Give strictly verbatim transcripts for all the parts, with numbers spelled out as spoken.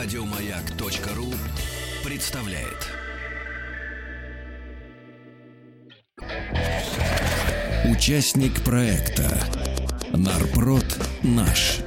Радио Маяк.ру представляет. Участник проекта «Нарпрод Наш».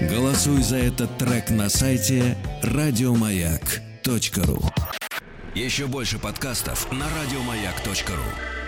Голосуй за этот трек на сайте радио маяк точка ру. Еще больше подкастов на радио маяк точка ру.